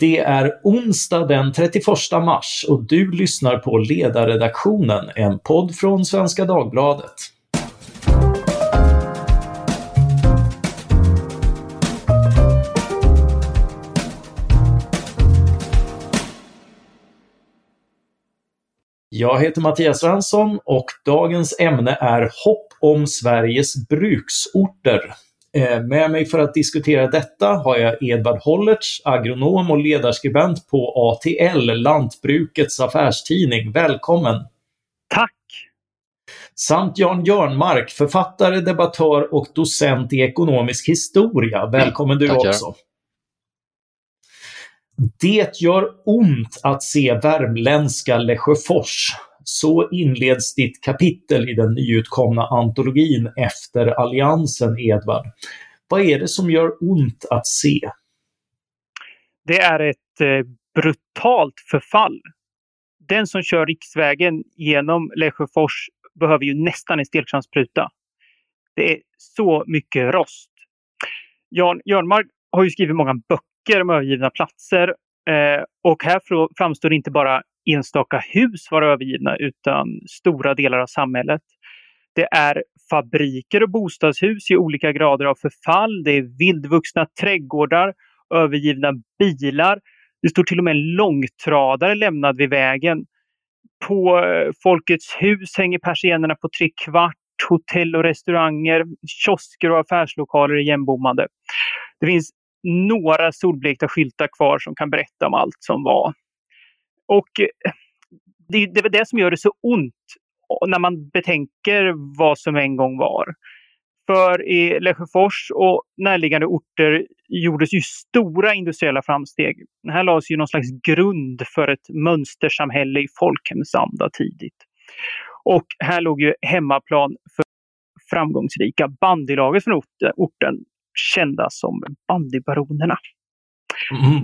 Det är onsdag den 31 mars och du lyssnar på Ledarredaktionen, en podd från Svenska Dagbladet. Jag heter Mattias Ransson och dagens ämne är hopp om Sveriges bruksorter. Med mig för att diskutera detta har jag Edvard Hollerts, agronom och ledarskribent på ATL, Lantbrukets affärstidning. Välkommen! Tack! Samt Jan Jörnmark, författare, debattör och docent i ekonomisk historia. Välkommen du också! Det gör ont att se värmländska Lesjöfors. Så inleds ditt kapitel i den nyutkomna antologin efter alliansen, Edvard. Vad är det som gör ont att se? Det är ett brutalt förfall. Den som kör riksvägen genom Lesjöfors behöver ju nästan en stelkrampspruta. Det är så mycket rost. Jan Jörnmark har ju skrivit många böcker om övergivna platser. Och här framstår inte bara enstaka hus var övergivna utan stora delar av samhället. Det är fabriker och bostadshus i olika grader av förfall. Det är vildvuxna trädgårdar, övergivna bilar. Det står till och med en långtradare lämnad vid vägen. På Folkets hus hänger persiennerna på 3/4. Hotell och restauranger, kiosker och affärslokaler är igenbommade. Det finns några solblekta skyltar kvar som kan berätta om allt som var. Och det är det som gör det så ont när man betänker vad som en gång var. För i Lesjöfors och närliggande orter gjordes ju stora industriella framsteg. Här lades ju någon slags grund för ett mönstersamhälle i folkhemsanda tidigt. Och här låg ju hemmaplan för framgångsrika bandylaget från orten, kända som bandybaronerna. Mm.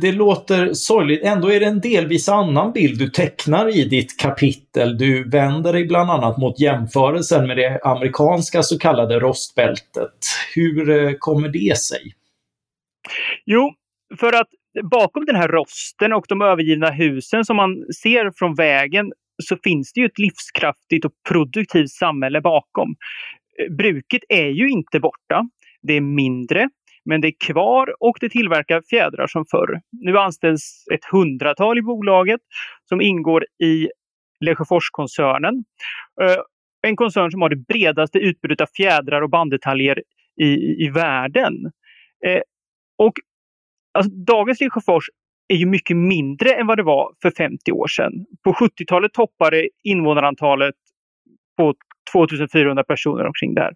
Det låter sorgligt. Ändå är det en delvis annan bild du tecknar i ditt kapitel. Du vänder dig bland annat mot jämförelsen med det amerikanska så kallade rostbältet. Hur kommer det sig? Jo, för att bakom den här rosten och de övergivna husen som man ser från vägen så finns det ju ett livskraftigt och produktivt samhälle bakom. Bruket är ju inte borta. Det är mindre. Men det är kvar och det tillverkar fjädrar som förr. Nu anställs ett 100-tal i bolaget som ingår i Lesjöfors-koncernen. En koncern som har det bredaste utbudet av fjädrar och banddetaljer i världen. Och alltså, dagens Lesjöfors är ju mycket mindre än vad det var för 50 år sedan. På 70-talet toppade invånarantalet på 2400 personer omkring där.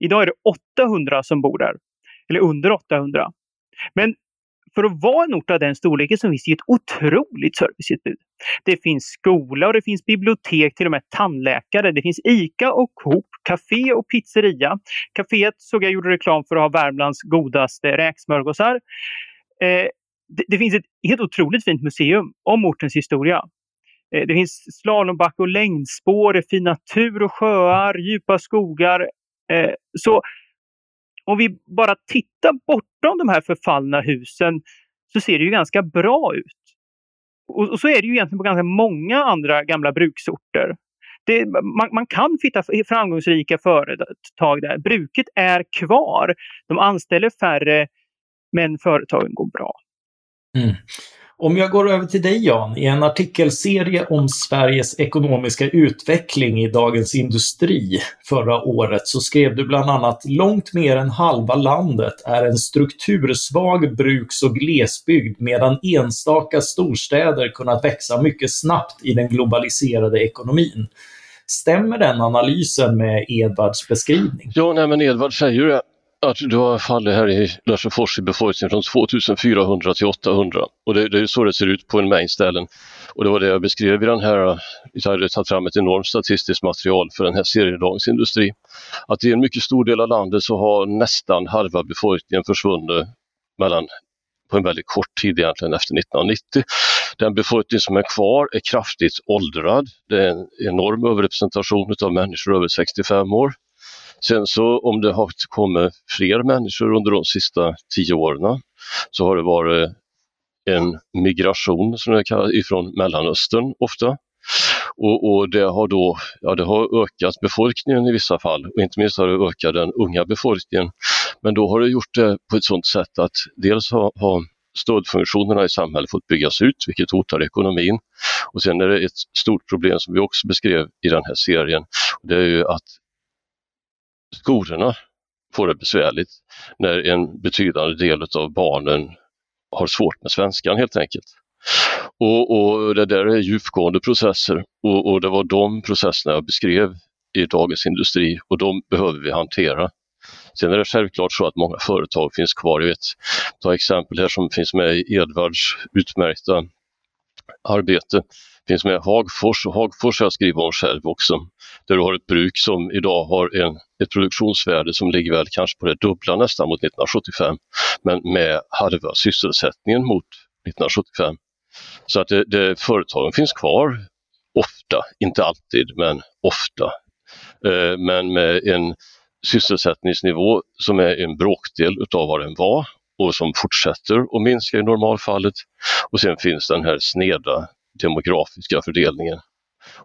Idag är det 800 som bor där. Eller under 800. Men för att vara en ort av den storleken så finns det ett otroligt serviceutbud. Det finns skola och det finns bibliotek, till och med tandläkare. Det finns ICA och Coop, café och pizzeria. Caféet såg jag gjorde reklam för att ha Värmlands godaste räksmörgåsar. Det finns ett helt otroligt fint museum om ortens historia. Det finns slalombacke och längdspår, det finns natur och sjöar, djupa skogar. Så om vi bara tittar bortom de här förfallna husen så ser det ju ganska bra ut. Och så är det ju egentligen på ganska många andra gamla bruksorter. Man kan hitta framgångsrika företag där. Bruket är kvar. De anställer färre, men företagen går bra. Mm. Om jag går över till dig, Jan, i en artikelserie om Sveriges ekonomiska utveckling i Dagens Industri förra året så skrev du bland annat: långt mer än halva landet är en struktursvag bruks- och glesbygd medan enstaka storstäder kunnat växa mycket snabbt i den globaliserade ekonomin. Stämmer den analysen med Edvards beskrivning? Ja, nej, men Edvard säger det. Att du har fallit här i Lesjöfors i befolkningen från 2400 till 800. Och det är så det ser ut på en mängd ställen. Och det var det jag beskrev i den här. Jag hade tagit fram ett enormt statistiskt material för den här serien Dagens Industri. Att i en mycket stor del av landet så har nästan halva befolkningen försvunnit på en väldigt kort tid egentligen efter 1990. Den befolkning som är kvar är kraftigt åldrad. Det är en enorm överrepresentation av människor över 65 år. Sen så om det har kommit fler människor under de sista 10 åren så har det varit en migration som det kallas, ifrån Mellanöstern ofta. Och det har då, ja, det har ökat befolkningen i vissa fall, och inte minst har det ökat den unga befolkningen. Men då har det gjort det på ett sådant sätt att dels har stödfunktionerna i samhället fått byggas ut, vilket hotar ekonomin. Och sen är det ett stort problem som vi också beskrev i den här serien. Det är ju att skolorna får det besvärligt när en betydande del av barnen har svårt med svenskan helt enkelt. Och det där är djupgående processer, och det var de processerna jag beskrev i Dagens Industri, och de behöver vi hantera. Sen är det självklart så att många företag finns kvar. Jag vet, ta exempel här som finns med i Edvards utmärkta arbete, finns med Hagfors, och Hagfors jag skriver om själv också, där du har ett bruk som idag har ett produktionsvärde som ligger väl kanske på det dubbla nästan mot 1975, men med halva sysselsättningen mot 1975. Så att företagen finns kvar ofta, inte alltid men ofta, men med en sysselsättningsnivå som är en bråkdel utav vad den var och som fortsätter och minskar i normalfallet. Och sen finns den här sneda demografiska fördelningen,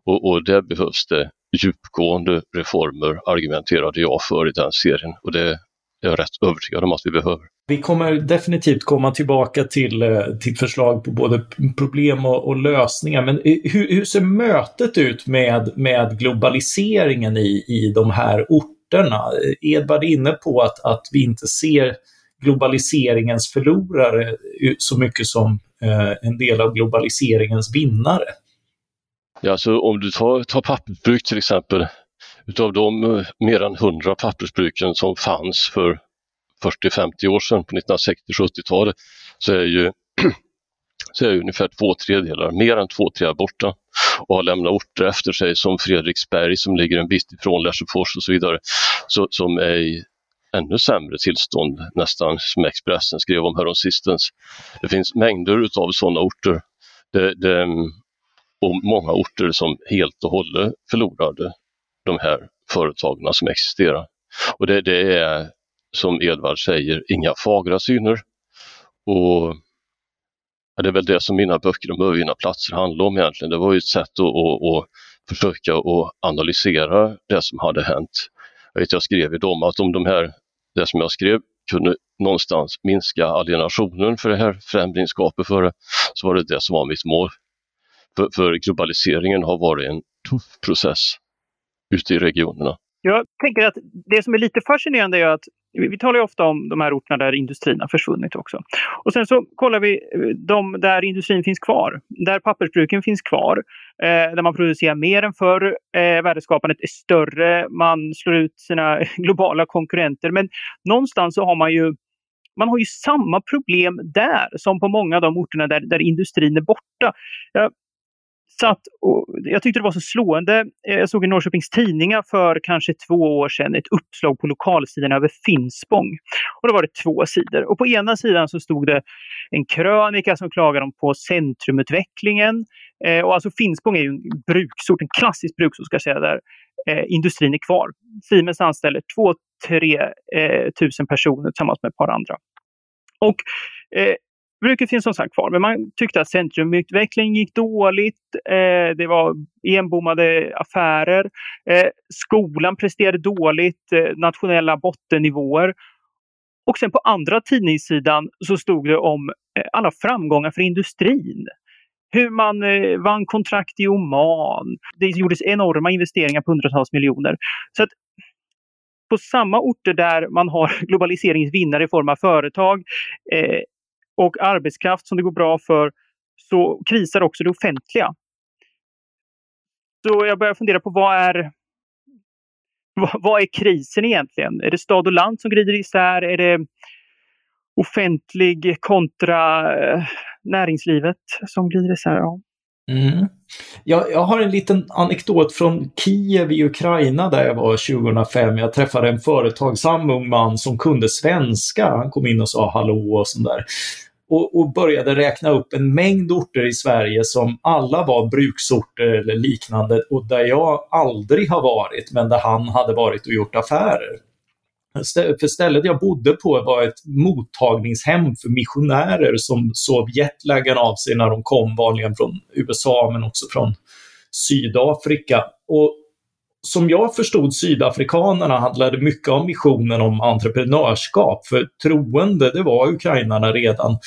och där behövs det djupgående reformer, argumenterade jag för i den serien, och det är jag rätt övertygad om att vi behöver. Vi kommer definitivt komma tillbaka till förslag på både problem och lösningar. Men hur ser mötet ut med globaliseringen i de här orterna? Edvard är inne på att vi inte ser globaliseringens förlorare så mycket som en del av globaliseringens vinnare. Ja, så om du tar pappersbruk till exempel. Utav de mer än 100 pappersbruken som fanns för 40-50 år sedan på 1960-70-talet, så är ju ungefär 2/3, mer än 2/3 borta, och har lämnat orter efter sig som Fredriksberg som ligger en bit ifrån Lesjöfors och så vidare, som är i ännu sämre tillstånd, nästan som Expressen skrev om häromsistens. Det finns mängder utav sådana orter, och många orter som helt och hållet förlorade de här företagen som existerar. Och det är, som Edvard säger, inga fagra syner. Och det är väl det som mina böcker om övergivna platser handlar om egentligen. Det var ju ett sätt att försöka att analysera det som hade hänt. Jag skrev i dem att om det som jag skrev kunde någonstans minska alienationen för det här, främlingskapet för det, så var det det som var mitt mål. För globaliseringen har varit en tuff process ute i regionerna. Jag tänker att det som är lite fascinerande är att vi talar ju ofta om de här orterna där industrin har försvunnit också. Och sen så kollar vi de där industrin finns kvar, där pappersbruken finns kvar, där man producerar mer än förr, värdeskapandet är större, man slår ut sina globala konkurrenter, men någonstans så har man har ju samma problem där som på många av de orterna där industrin är borta. Jag tyckte det var så slående. Jag såg i Norrköpings tidningar för kanske 2 år sedan ett uppslag på lokalsidan över Finspång. Och då var det 2 sidor. Och på ena sidan så stod det en krönika som klagade om på centrumutvecklingen. Och alltså Finspång är ju en bruksort, en klassisk bruksort ska jag säga, där industrin är kvar. Siemens anställer 2-3 tusen personer tillsammans med ett par andra. Och bruket finns som sagt kvar, men man tyckte att centrumutvecklingen gick dåligt, det var enbommade affärer, skolan presterade dåligt, nationella bottennivåer. Och sen på andra tidningssidan så stod det om alla framgångar för industrin. Hur man vann kontrakt i Oman, det gjordes enorma investeringar på hundratals miljoner. Så att på samma orter där man har globaliseringsvinnare i form av företag och arbetskraft som det går bra för, så krisar också det offentliga. Så jag börjar fundera på vad är krisen egentligen? Är det stad och land som grider isär? Är det offentlig kontra näringslivet som grider isär? Ja. Mm. Jag har en liten anekdot från Kiev i Ukraina där jag var 2005. Jag träffade en företagsam ung man som kunde svenska. Han kom in och sa hallå och sånt där. Och började räkna upp en mängd orter i Sverige som alla var bruksorter eller liknande, och där jag aldrig har varit men där han hade varit och gjort affärer. För stället jag bodde på var ett mottagningshem för missionärer som sov jetlagen av sig när de kom, vanligen från USA men också från Sydafrika. Och som jag förstod sydafrikanerna handlade mycket om missionen om entreprenörskap, för troende det var ukrainarna redan.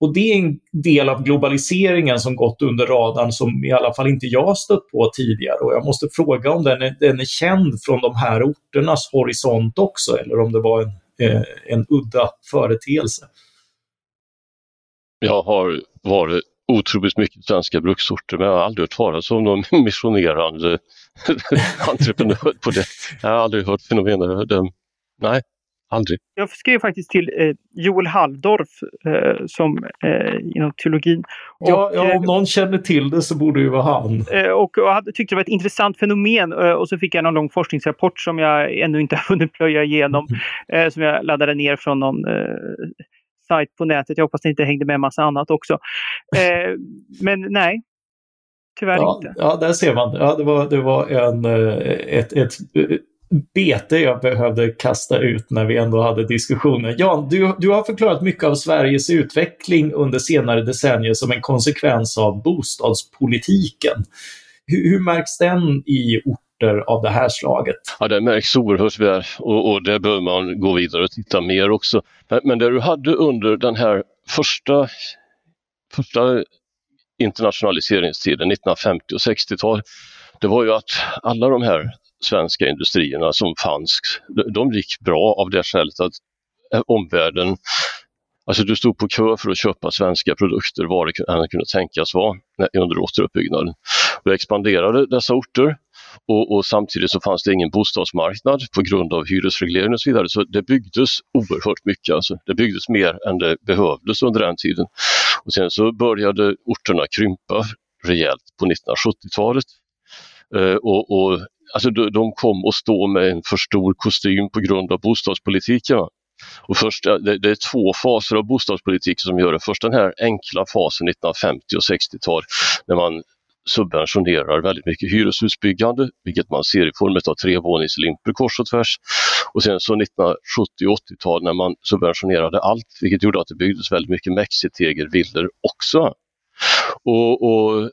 Och det är en del av globaliseringen som gått under radarn som i alla fall inte jag stött på tidigare, och jag måste fråga om den är känd från de här orternas horisont också eller om det var en udda företeelse. Jag har varit otroligt mycket svenska bruksorter, men jag har aldrig hört talas om någon missionerande entreprenör på det. Jag har aldrig hört fenomenet. Nej. Aldrig. Jag skrev faktiskt till Joel Halldorf som inom teologin. Ja, om någon känner till det så borde det ju vara han. Och tyckte det var ett intressant fenomen, och så fick jag någon lång forskningsrapport som jag ännu inte har hunnit plöja igenom som jag laddade ner från någon sajt på nätet. Jag hoppas det inte hängde med en massa annat också. Men nej. Tyvärr inte. Ja, där ser man. Ja, det var ett bete jag behövde kasta ut när vi ändå hade diskussioner. Jan, du har förklarat mycket av Sveriges utveckling under senare decennier som en konsekvens av bostadspolitiken. Hur märks den i orter av det här slaget? Ja, den märks oerhört väl, och där bör man gå vidare och titta mer också. Men det du hade under den här första internationaliseringstiden, 1950- och 60-tal, det var ju att alla de här svenska industrierna som fanns, de gick bra av det skälet att omvärlden, alltså du stod på kö för att köpa svenska produkter var det kunde tänkas vara under återuppbyggnaden. Då expanderade dessa orter, och samtidigt så fanns det ingen bostadsmarknad på grund av hyresregleringen och så vidare, så det byggdes oerhört mycket, alltså det byggdes mer än det behövdes under den tiden, och sen så började orterna krympa rejält på 1970-talet, och alltså de kom att stå med en för stor kostym på grund av bostadspolitiken. Och först, det är två faser av bostadspolitik som gör det. Först den här enkla fasen 1950- och 60-tal när man subventionerar väldigt mycket hyreshusbyggande, vilket man ser i form av trevåningslimper kors och tvärs. Och sen så 1970- och 80-tal när man subventionerade allt, vilket gjorde att det byggdes väldigt mycket mexitegervillor också. Och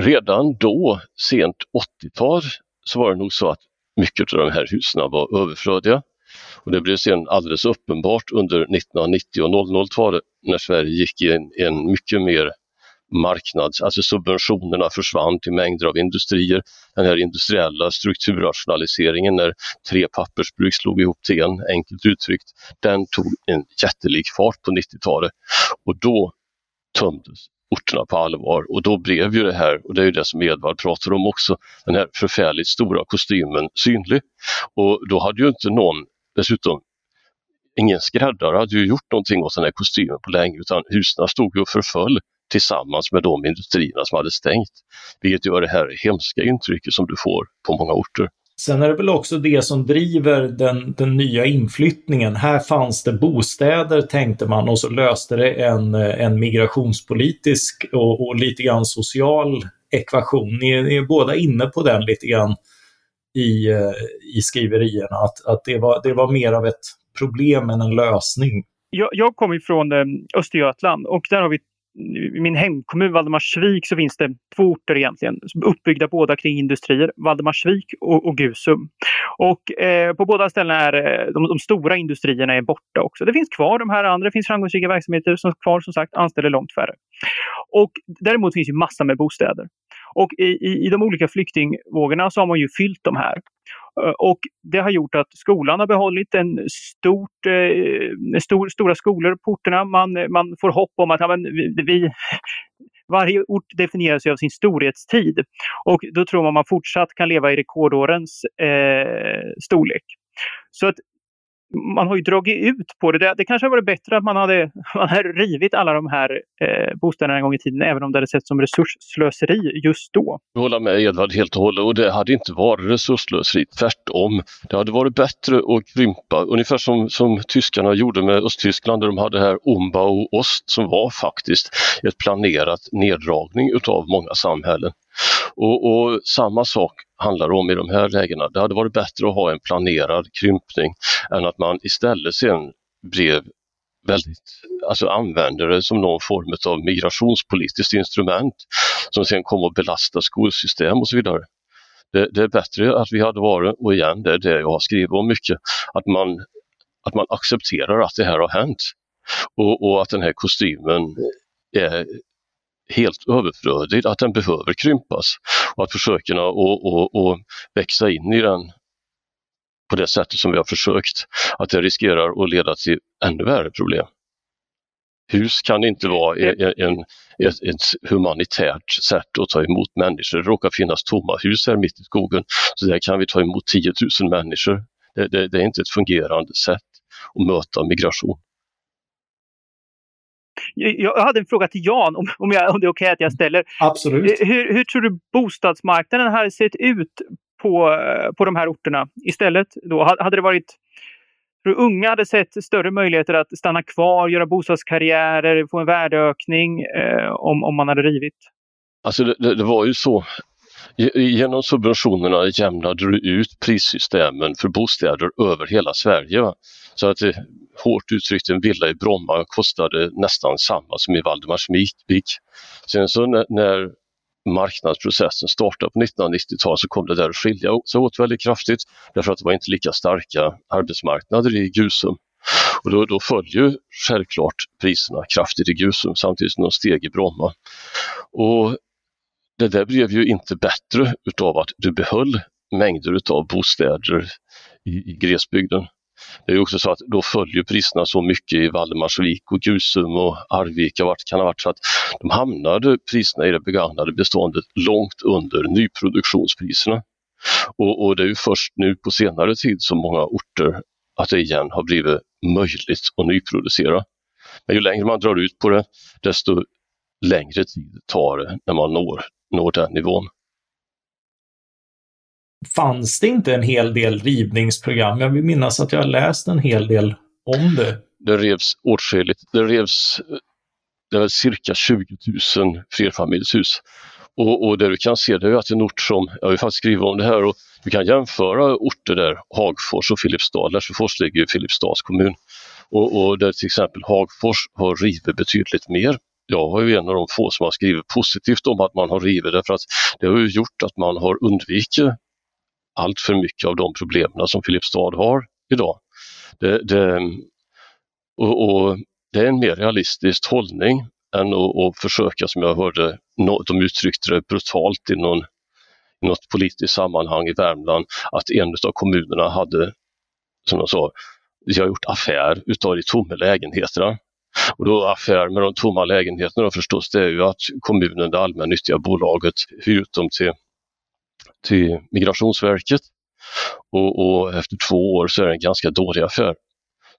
redan då, sent 80-tal, så var det nog så att mycket av de här husen var överflödiga, och det blev sen alldeles uppenbart under 1990- och 00-talet när Sverige gick in i en mycket mer marknads, alltså subventionerna försvann till mängder av industrier, den här industriella strukturrationaliseringen när tre pappersbruk slog ihop till en, enkelt uttryckt, den tog en jättelik fart på 90-talet, och då tömdes orterna på allvar, och då blev ju det här, och det är ju det som Edvard pratar om också, den här förfärligt stora kostymen synlig, och då hade ju inte någon, dessutom ingen skräddare hade ju gjort någonting åt den här kostymen på länge, utan husen stod ju och förföll tillsammans med de industrierna som hade stängt, vilket gör det här hemska intrycket som du får på många orter. Sen är det väl också det som driver den nya inflyttningen. Här fanns det bostäder, tänkte man, och så löste det en migrationspolitisk och lite grann social ekvation. Ni är båda inne på den lite grann i skriverierna, att det var mer av ett problem än en lösning. Jag kommer ifrån Östergötland, och där har vi i min hemkommun Valdemarsvik så finns det två orter egentligen uppbyggda båda kring industrier, Valdemarsvik och Gusum. Och på båda ställen är de stora industrierna är borta också. Det finns kvar de här andra, det finns framgångsrika verksamheter som kvar som sagt anställer långt färre. Och däremot finns ju massa med bostäder. Och i de olika flyktingvågorna så har man ju fyllt de här. Och det har gjort att skolan har behållit stora skolor på orterna. Man får hopp om att varje ort definierar sig av sin storhetstid. Och då tror man fortsatt kan leva i rekordårens storlek. Så att man har ju dragit ut på det. Det kanske varit bättre att man hade rivit alla de här bostäderna en gång i tiden, även om det hade sett som resursslöseri just då. Jag håller med Edvard helt och hållet, och det hade inte varit resursslöseri, tvärtom. Det hade varit bättre att krympa, ungefär som tyskarna gjorde med Östtyskland, där de hade här Umbau Ost som var faktiskt ett planerat neddragning utav många samhällen. Och samma sak handlar om i de här lägena. Det hade varit bättre att ha en planerad krympning än att man istället sen blev använder det som någon form av migrationspolitiskt instrument som sen kommer att belasta skolsystem och så vidare. Det är bättre att vi hade varit, och igen det är det jag har skrivit om mycket, att man accepterar att det här har hänt och att den här kostymen är helt överflödig, att den behöver krympas och att försöken att växa in i den på det sättet som vi har försökt, att det riskerar att leda till ännu värre problem. Hus kan inte vara ett humanitärt sätt att ta emot människor. Det råkar finnas tomma hus här mitt i skogen, så där kan vi ta emot 10 000 människor. Det är inte ett fungerande sätt att möta migration. Jag hade en fråga till Jan, om det är okej att jag ställer. Absolut. Hur tror du bostadsmarknaden hade sett ut på de här orterna istället då? Hade det varit, för unga hade sett större möjligheter att stanna kvar, göra bostadskarriärer, få en värdeökning om man hade rivit? Alltså det var ju så, genom subventionerna jämnade du ut prissystemen för bostäder över hela Sverige. Så att hårt uttryckt en villa i Bromma kostade nästan samma som i Valdemarsvik. Sen så när marknadsprocessen startade på 1990-talet så kom det där att skilja sig åt väldigt kraftigt, därför att det var inte lika starka arbetsmarknader i Gusum. Och då föll ju självklart priserna kraftigt i Gusum samtidigt som de steg i Bromma. Och det där blev ju inte bättre utav att du behöll mängder utav bostäder i glesbygden. Det är ju också så att då följer priserna så mycket i Valdemarsvik och Gusum och Arvika, vart kan ha varit, så att de hamnade priserna i det begagnade beståndet långt under nyproduktionspriserna. Och det är ju först nu på senare tid som många orter att det igen har blivit möjligt att nyproducera. Men ju längre man drar ut på det, desto längre tid tar det när man når den nivån. Fanns det inte en hel del rivningsprogram? Jag vill minnas att jag läst en hel del om det. Det revs åtskilligt. Det var cirka 20 000 flerfamiljshus. Och det du kan se, det är att en ort som, jag vill faktiskt skriva om det här, och du kan jämföra orter där, Hagfors och Filippstad. Lesjöfors ligger i Filippstads kommun. Och där till exempel Hagfors har rivit betydligt mer. Jag har ju en av de få som har skrivit positivt om att man har rivit, därför att det har ju gjort att man har undvikit allt för mycket av de problemen som Filippstad har idag. Det är en mer realistisk hållning än att försöka, som jag hörde, de uttryckte det brutalt i något politiskt sammanhang i Värmland, att en av kommunerna hade, som jag sa, jag har gjort affär utav de tomma lägenheterna. Och då affär med de tomma lägenheterna förstås, det är ju att kommunen, det allmännyttiga bolaget, hyr ut dem till Migrationsverket, och efter 2 år så är det en ganska dålig affär.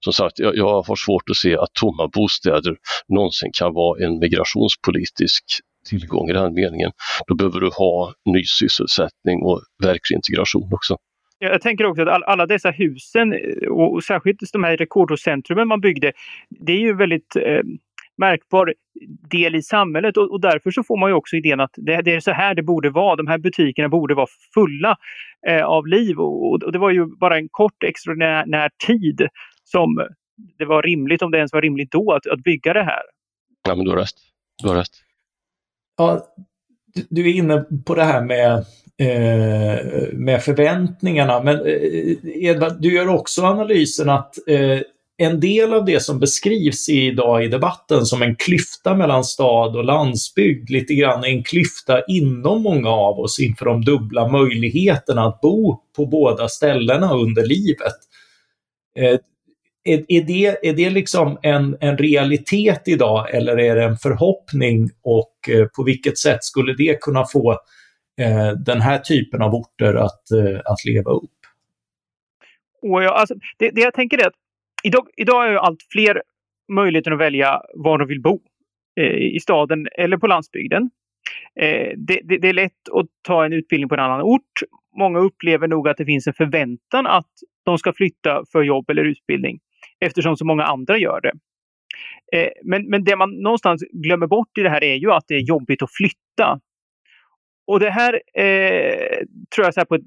Som sagt, jag har svårt att se att tomma bostäder någonsin kan vara en migrationspolitisk tillgång i den här meningen. Då behöver du ha ny sysselsättning och verklig integration också. Jag tänker också att alla dessa husen, och särskilt de här rekordcentrumen man byggde, det är ju väldigt märkbar del i samhället, och därför så får man ju också idén att det är så här det borde vara. De här butikerna borde vara fulla av liv, och det var ju bara en kort extraordinär tid som det var rimligt, om det ens var rimligt då, att bygga det här. Ja, men du har rätt. Ja, du är inne på det här med förväntningarna, men Edvard, du gör också analysen att en del av det som beskrivs idag i debatten som en klyfta mellan stad och landsbygd, lite grann en klyfta inom många av oss inför de dubbla möjligheterna att bo på båda ställena under livet. Är det liksom en realitet idag, eller är det en förhoppning, och på vilket sätt skulle det kunna få den här typen av orter att leva upp? Och det jag tänker är att idag är ju allt fler möjligheter att välja var de vill bo, i staden eller på landsbygden. Det är lätt att ta en utbildning på en annan ort. Många upplever nog att det finns en förväntan att de ska flytta för jobb eller utbildning, eftersom så många andra gör det. Men det man någonstans glömmer bort i det här är ju att det är jobbigt att flytta. Och det här tror jag så här på ett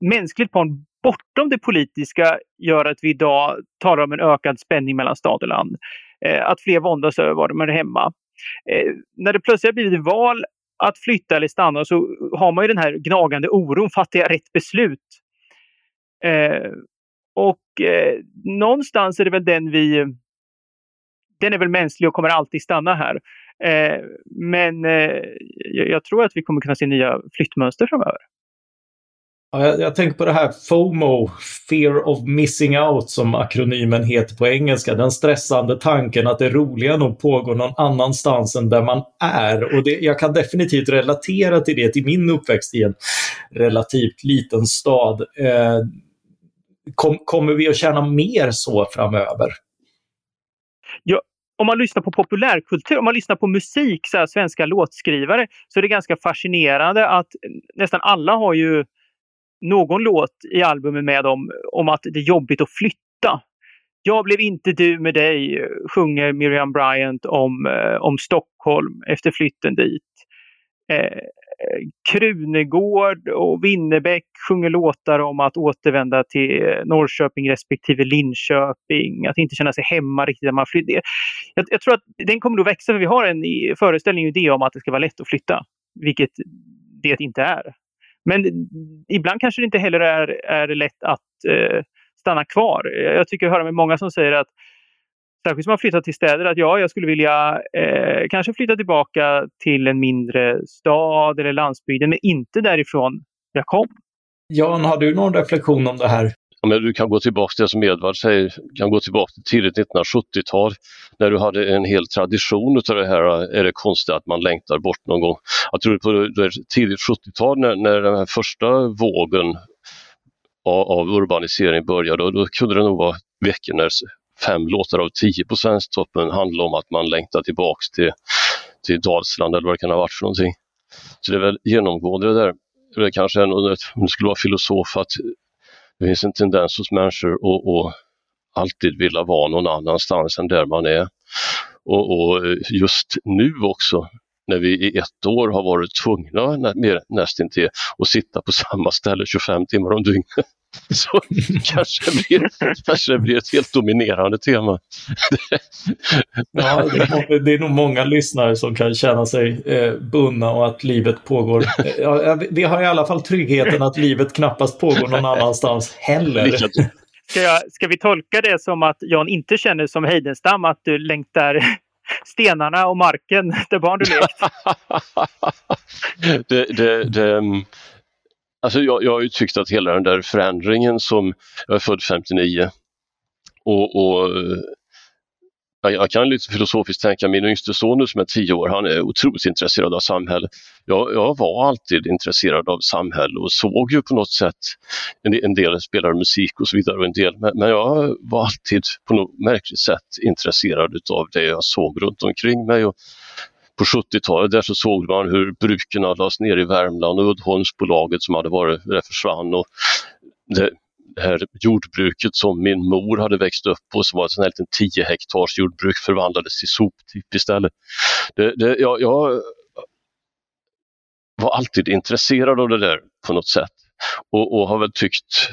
mänskligt plan bortom det politiska gör att vi idag talar om en ökad spänning mellan stad och land. Att fler våndas över var de är hemma. När det plötsligt blir ett val att flytta eller stanna så har man ju den här gnagande oron. Fattar jag rätt beslut? Någonstans är det väl den är väl mänsklig och kommer alltid stanna här. Men jag tror att vi kommer kunna se nya flyttmönster framöver. Jag tänker på det här FOMO, Fear of Missing Out, som akronymen heter på engelska. Den stressande tanken att det roliga nog pågår någon annanstans än där man är. Och jag kan definitivt relatera till det, till min uppväxt i en relativt liten stad. Kommer vi att känna mer så framöver? Ja. Om man lyssnar på populärkultur, om man lyssnar på musik, så här, svenska låtskrivare, så är det ganska fascinerande att nästan alla har ju någon låt i albumen med om att det är jobbigt att flytta. Jag blev inte du med dig, sjunger Miriam Bryant om Stockholm efter flytten dit. Krunegård och Vinnerbäck sjunger låtar om att återvända till Norrköping respektive Linköping, att inte känna sig hemma riktigt när man flyttar. Jag tror att den kommer att växa, för vi har en föreställning idé om att det ska vara lätt att flytta, vilket det inte är. Men ibland kanske det inte heller är lätt att stanna kvar. Jag tycker jag hör med många som säger att särskilt som man flyttat till städer, att jag skulle vilja kanske flytta tillbaka till en mindre stad eller landsbygden, men inte därifrån jag kom. Jan, har du någon reflektion om det här? Ja, men du kan gå tillbaka till det som Edvard säger, kan gå tillbaka till tidigt 1970-tal när du hade en hel tradition av det här, är det konstigt att man längtar bort någon gång. Jag tror på det tidigt 70-tal när den här första vågen av urbanisering började, och då kunde det nog vara veckor när 5 låtar av 10 på Svensktoppen handlar om att man längtar tillbaka till Dalsland eller vad det kan ha varit för någonting. Så det är väl genomgående det där. Det kanske är något, om det skulle vara filosof, att det finns en tendens hos människor att alltid vilja vara någon annanstans än där man är. Och just nu också, när vi i ett år har varit tvungna nästintill att sitta på samma ställe 25 timmar om dygnet. Så kanske blir ett helt dominerande tema. Ja, det är nog många lyssnare som kan känna sig bundna och att livet pågår. Ja, vi har i alla fall tryggheten att livet knappast pågår någon annanstans heller. Ska vi tolka det som att Jan inte känner som Heidenstam att du längtar stenarna och marken där barn du lekt? Alltså jag har ju tyckt att hela den där förändringen som, jag är född 59 och jag kan lite filosofiskt tänka, min yngste son nu som är 10 år, han är otroligt intresserad av samhälle. Jag var alltid intresserad av samhälle och såg ju på något sätt, en del spelar musik och så vidare och en del, men jag var alltid på något märkligt sätt intresserad av det jag såg runt omkring mig. Och på 70-talet där så såg man hur bruken lades ner i Värmland och Udholmsbolaget som hade varit där försvann, och det här jordbruket som min mor hade växt upp på som var ett sån här liten 10 hektars jordbruk förvandlades till soptipp istället. Jag var alltid intresserad av det där på något sätt och har väl tyckt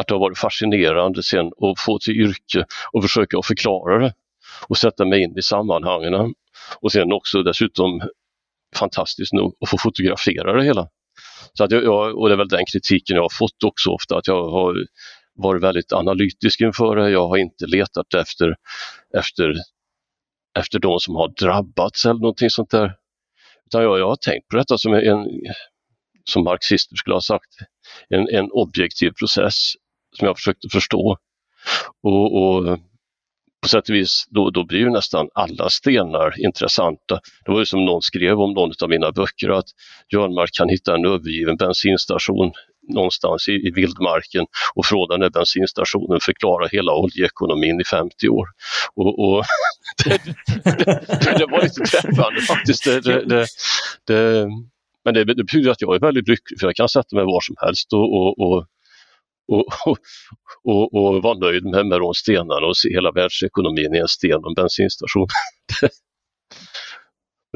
att det har varit fascinerande sen att få till yrke och försöka förklara det och sätta mig in i sammanhangen. Och sen också dessutom fantastiskt nog att få fotografera det hela. Så att och det är väl den kritiken jag har fått också ofta, att jag har varit väldigt analytisk inför det. Jag har inte letat efter de som har drabbats eller någonting sånt där. Utan jag har tänkt på detta som marxister skulle ha sagt, en objektiv process som jag försökte förstå. Och på sätt och vis, då blir ju nästan alla stenar intressanta. Det var ju som någon skrev om någon av mina böcker, att Jörnmark kan hitta en övergiven bensinstation någonstans i vildmarken, och från den här bensinstationen förklara hela oljeekonomin i 50 år. Och det var lite träffande faktiskt. Men det betyder att jag är väldigt lycklig, för jag kan sätta mig var som helst och var nöjd med de stenarna och se hela världsekonomin i en sten och en bensinstation.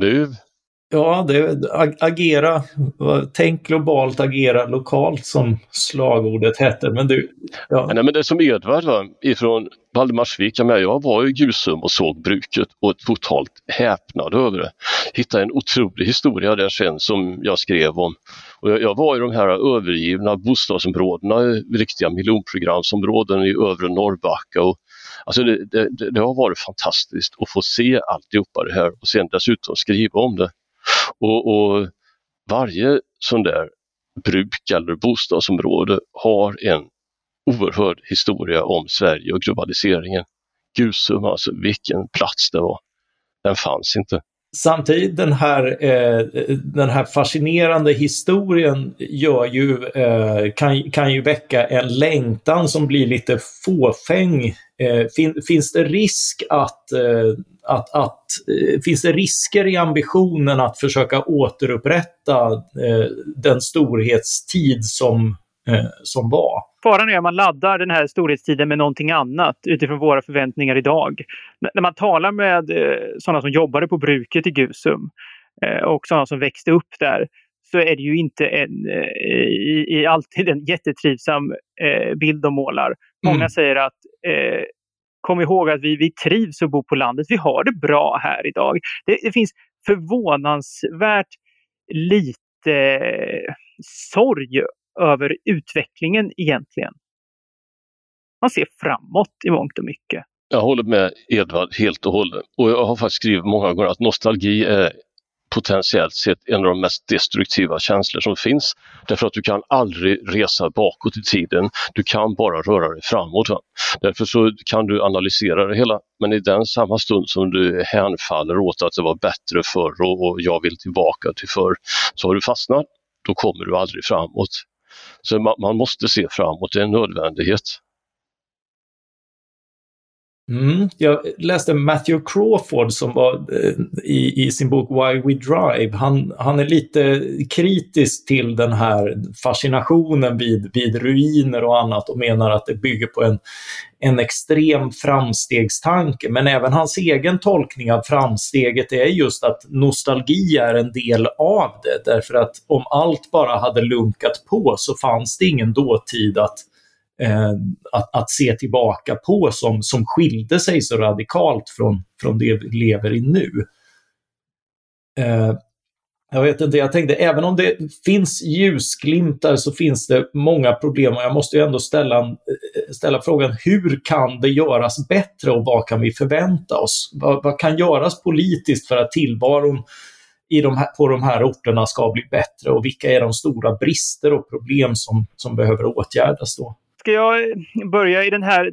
Det är ju Ja, det, agera, tänk globalt, agera lokalt som slagordet hette. Men du, ja. Nej, men det är som Edvard ifrån Valdemarsvik, jag var i Gusum och såg bruket och totalt häpnad över det. Hittade en otrolig historia där sen som jag skrev om. Och jag var i de här övergivna bostadsområdena, riktiga miljonprogramsområden i övre Norrbacka och alltså det har varit fantastiskt att få se alltihopa det här och sen dessutom skriva om det. Och varje sån där bruk eller bostadsområde har en oerhörd historia om Sverige och globaliseringen. Gusum, alltså vilken plats det var. Den fanns inte. Samtidigt den här fascinerande historien gör ju, kan ju väcka en längtan som blir lite fåfäng. Finns det risk finns det risker i ambitionen att försöka återupprätta den storhetstid som var? Faran är att man laddar den här storhetstiden med någonting annat utifrån våra förväntningar idag. När man talar med sådana som jobbade på bruket i Gusum och sådana som växte upp där, så är det ju inte alltid en jättetrivsam bild de målar. Många säger att kom ihåg att vi trivs och bor på landet. Vi har det bra här idag. Det finns förvånansvärt lite sorg över utvecklingen egentligen. Man ser framåt i mångt och mycket. Jag håller med Edvard helt och hållet. Och jag har faktiskt skrivit många gånger att nostalgi är potentiellt sett en av de mest destruktiva känslor som finns. Därför att du kan aldrig resa bakåt i tiden. Du kan bara röra dig framåt. Därför så kan du analysera det hela. Men i den samma stund som du hänfaller åt att det var bättre förr och jag vill tillbaka till förr, så har du fastnat. Då kommer du aldrig framåt. Så man måste se framåt, det är en nödvändighet. Jag läste Matthew Crawford som var i sin bok Why We Drive. Han är lite kritisk till den här fascinationen vid ruiner och annat och menar att det bygger på en extrem framstegstanke. Men även hans egen tolkning av framsteget är just att nostalgi är en del av det. Därför att om allt bara hade lunkat på så fanns det ingen dåtid att se tillbaka på som skilde sig så radikalt från det vi lever i nu. Jag vet inte, jag tänkte, även om det finns ljusglimtar så finns det många problem och jag måste ju ändå ställa frågan, hur kan det göras bättre och vad kan vi förvänta oss? Vad kan göras politiskt för att tillvaron på de här orterna ska bli bättre och vilka är de stora brister och problem som behöver åtgärdas då? Ska jag börja i den här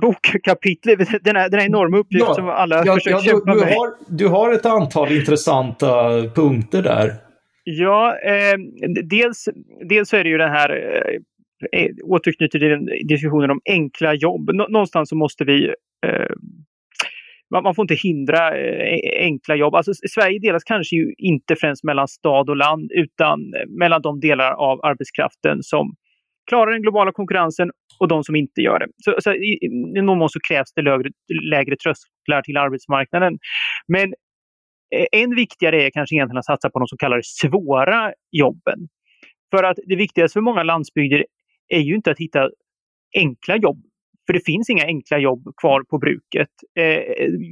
bokkapitlet, den här enorma uppgift som alla försöker kämpa med? Du har ett antal intressanta punkter där. Ja, dels så är det ju den här, återknyter till den diskussionen om enkla jobb. Någonstans så måste vi... Man får inte hindra enkla jobb. Alltså, Sverige delas kanske ju inte främst mellan stad och land utan mellan de delar av arbetskraften som klarar den globala konkurrensen och de som inte gör det. Så i någon mån så krävs det lägre trösklar till arbetsmarknaden. Men en viktigare är kanske egentligen att satsa på de så kallade svåra jobben. För att det viktigaste för många landsbygder är ju inte att hitta enkla jobb. För det finns inga enkla jobb kvar på bruket.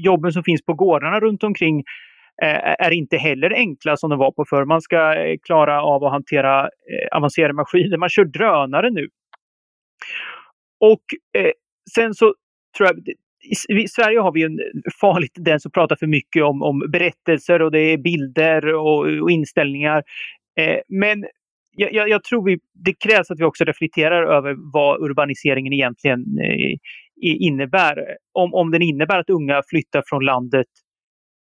Jobben som finns på gårdarna runt omkring är inte heller enkla som de var på förr. Man ska klara av att hantera avancerade maskiner. Man kör drönare nu. Och sen så tror jag... I Sverige har vi en farlig tendens att prata för mycket om berättelser och det är bilder och inställningar. Men... Jag tror det krävs att vi också reflekterar över vad urbaniseringen egentligen innebär. Om den innebär att unga flyttar från landet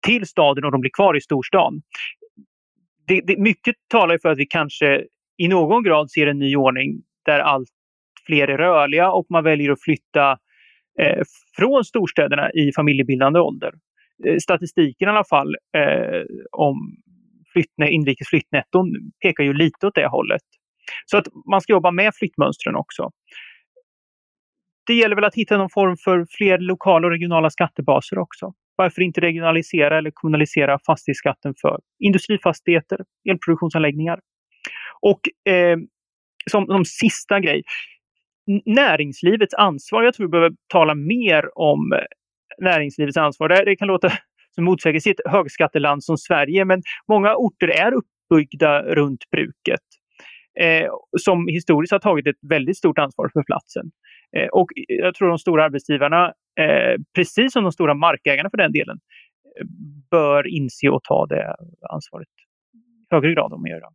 till staden och de blir kvar i storstan. Mycket talar för att vi kanske i någon grad ser en ny ordning där allt fler är rörliga och man väljer att flytta från storstäderna i familjebildande ålder. Statistiken i alla fall om inrikes flyttnetton pekar ju lite åt det hållet. Så att man ska jobba med flyttmönstren också. Det gäller väl att hitta någon form för fler lokala och regionala skattebaser också. Varför inte regionalisera eller kommunalisera fastighetsskatten för industrifastigheter, elproduktionsanläggningar? Och som sista grej, näringslivets ansvar. Jag tror vi behöver tala mer om näringslivets ansvar. Det kan låta som motsägelsefullt, ett högskatteland som Sverige, men många orter är uppbyggda runt bruket. Som historiskt har tagit ett väldigt stort ansvar för platsen. Och jag tror de stora arbetsgivarna, precis som de stora markägarna för den delen, bör inse och ta det ansvaret i högre grad om att göra.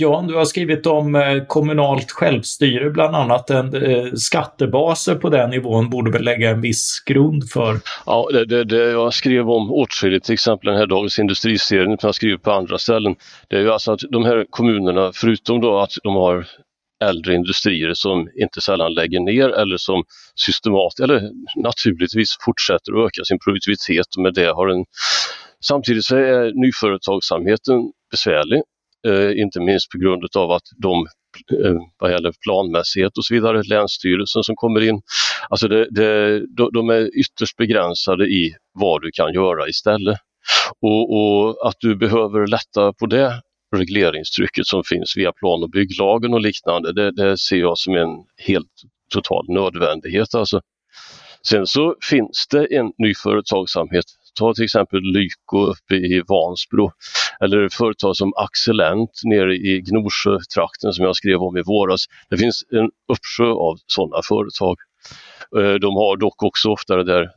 Jan, du har skrivit om kommunalt självstyre bland annat. Skattebaser på den nivån borde väl lägga en viss grund för? Ja, jag skrev om åtskilligt, till exempel den här Dagens Industriserien, men jag skriver på andra ställen. Det är ju alltså att de här kommunerna, förutom då att de har äldre industrier som inte sällan lägger ner eller som systematiskt eller naturligtvis fortsätter att öka sin produktivitet, med det har en... Samtidigt så är nyföretagsamheten besvärlig. Inte minst på grund av att de vad gäller planmässighet och så vidare, länsstyrelsen som kommer in, alltså de är ytterst begränsade i vad du kan göra istället, och att du behöver lätta på det regleringstrycket som finns via plan- och bygglagen och liknande, det ser jag som en helt total nödvändighet alltså. Sen så finns det en ny företagsamhet. Ta till exempel Lyko uppe i Vansbro, eller företag som Accelent nere i Gnorsjötrakten som jag skrev om i våras. Det finns en uppsjö av sådana företag. De har dock också ofta det där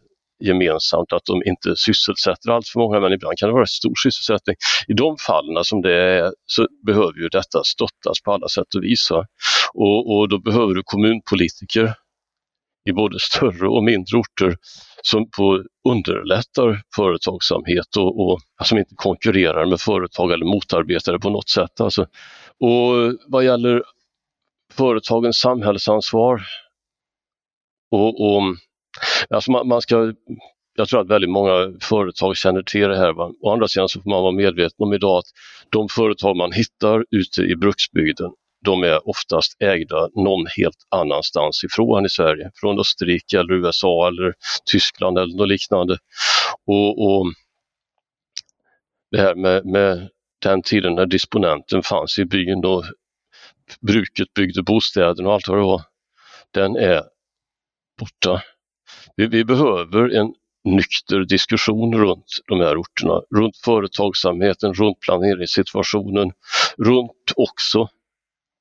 gemensamt att de inte sysselsätter allt för många, men ibland kan det vara stor sysselsättning. I de fallen som det är så behöver ju detta stöttas på alla sätt och vis. Och då behöver du kommunpolitiker i både större och mindre orter som underlättar företagsamhet och som inte konkurrerar med företag eller motarbetar det på något sätt. Alltså. Och vad gäller företagens samhällsansvar och alltså man ska, jag tror att väldigt många företag känner till det här. Va? Å andra sidan så får man vara medveten om idag att de företag man hittar ute i bruksbygden, de är oftast ägda någon helt annanstans ifrån i Sverige. Från Österrike eller USA eller Tyskland eller något liknande. Och det här med den tiden när disponenten fanns i byn och bruket byggde bostäderna och allt vad det var. Den är borta. Vi behöver en nykter diskussion runt de här orterna. Runt företagsamheten, runt planeringssituationen, runt också,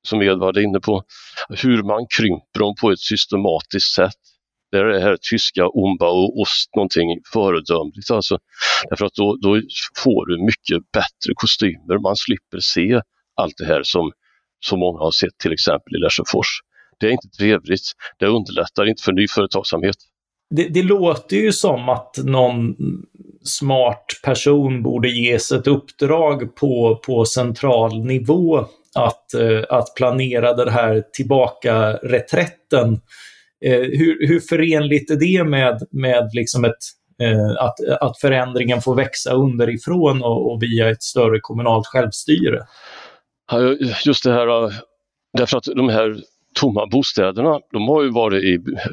som Edvard är inne på, hur man krymper dem på ett systematiskt sätt. Det är det här tyska Umbau Ost någonting föredömligt alltså. Därför att då får du mycket bättre kostymer. Man slipper se allt det här som många har sett till exempel i Lesjöfors. Det är inte trevligt. Det underlättar inte för ny företagsamhet. Det låter ju som att någon smart person borde ges ett uppdrag på central nivå att planera den här tillbaka-reträtten. Hur förenligt är det med liksom att förändringen får växa underifrån och via ett större kommunalt självstyre? Just det här, därför att de här tomma bostäderna, de har ju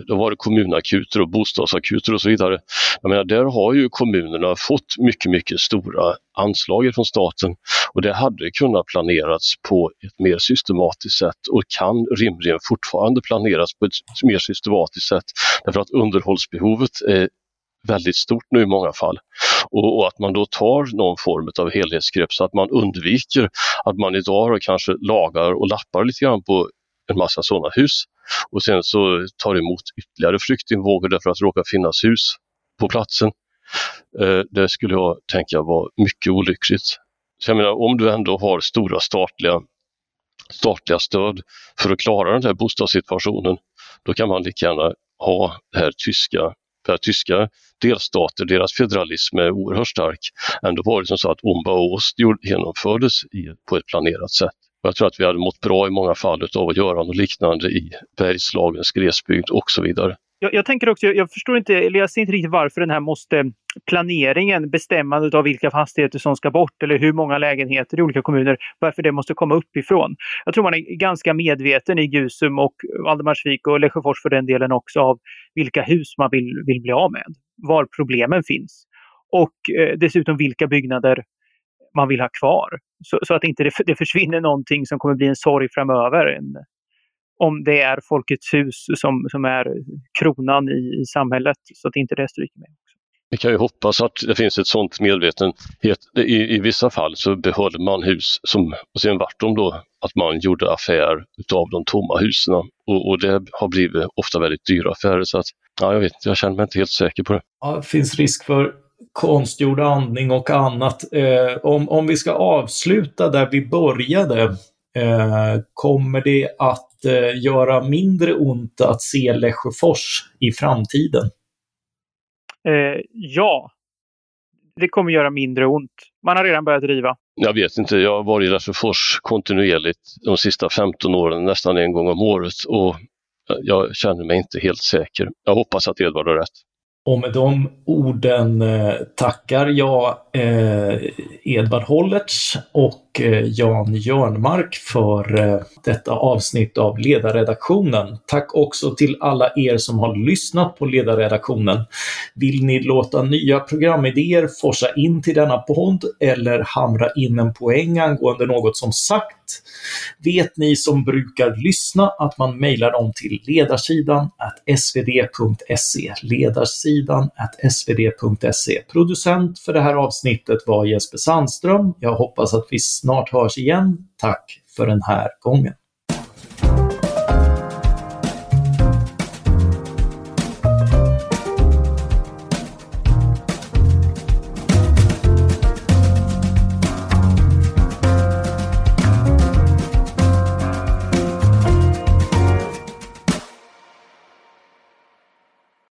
varit kommunakuter och bostadsakuter och så vidare. Jag menar, där har ju kommunerna fått mycket, mycket stora anslag från staten, och det hade kunnat planerats på ett mer systematiskt sätt och kan rimligen fortfarande planeras på ett mer systematiskt sätt, därför att underhållsbehovet är väldigt stort nu i många fall, och att man då tar någon form av helhetsgrepp så att man undviker att man idag kanske lagar och lappar lite grann på en massa sådana hus och sen så tar det emot ytterligare flyktingvågor därför att det råkar finnas hus på platsen. Det skulle jag tänka var mycket olyckligt. Så jag menar, om du ändå har stora statliga stöd för att klara den här bostadssituationen, då kan man lika gärna ha det här tyska delstater, deras federalism är oerhört stark. Ändå var det som så att Umbau Ost genomfördes på ett planerat sätt. Jag tror att vi hade mått bra i många fall av att göra något liknande i Bergslagens glesbygd och så vidare. Jag tänker också, jag förstår inte, eller jag ser inte riktigt varför den här planeringen, bestämmandet av vilka fastigheter som ska bort eller hur många lägenheter i olika kommuner, varför det måste komma uppifrån. Jag tror man är ganska medveten i Gusum och Valdemarsvik och Lesjöfors för den delen också av vilka hus man vill bli av med. var problemen finns. Och dessutom vilka byggnader man vill ha kvar. Så att inte det försvinner någonting som kommer bli en sorg framöver. Om det är Folkets hus som är kronan i samhället, så att inte det stryker med. Vi kan ju hoppas att det finns ett sånt medvetenhet. I vissa fall så behöll man hus som, och sen vart de då att man gjorde affär utav de tomma husen. Och det har blivit ofta väldigt dyra affärer, så att jag känner mig inte helt säker på det. Ja, det finns risk för konstgjord andning och annat. Om vi ska avsluta där vi började, kommer det att göra mindre ont att se Lesjöfors i framtiden? Ja, det kommer göra mindre ont. Man har redan börjat riva. Jag vet inte, jag har varit i Lesjöfors kontinuerligt de sista 15 åren, nästan en gång om året, och jag känner mig inte helt säker. Jag hoppas att Edvard har rätt. Och med de orden tackar jag Edvard Hollerts och Jan Jörnmark för detta avsnitt av Ledarredaktionen. Tack också till alla er som har lyssnat på Ledarredaktionen. Vill ni låta nya programidéer forsa in till denna podd eller hamra in en poäng angående något som sagt, vet ni som brukar lyssna att man mejlar dem till ledarsidan@svd.se. ledarsidan@svd.se. Producent för det här avsnittet var Jesper Sandström. Jag hoppas att vi snart hörs igen. Tack för den här gången.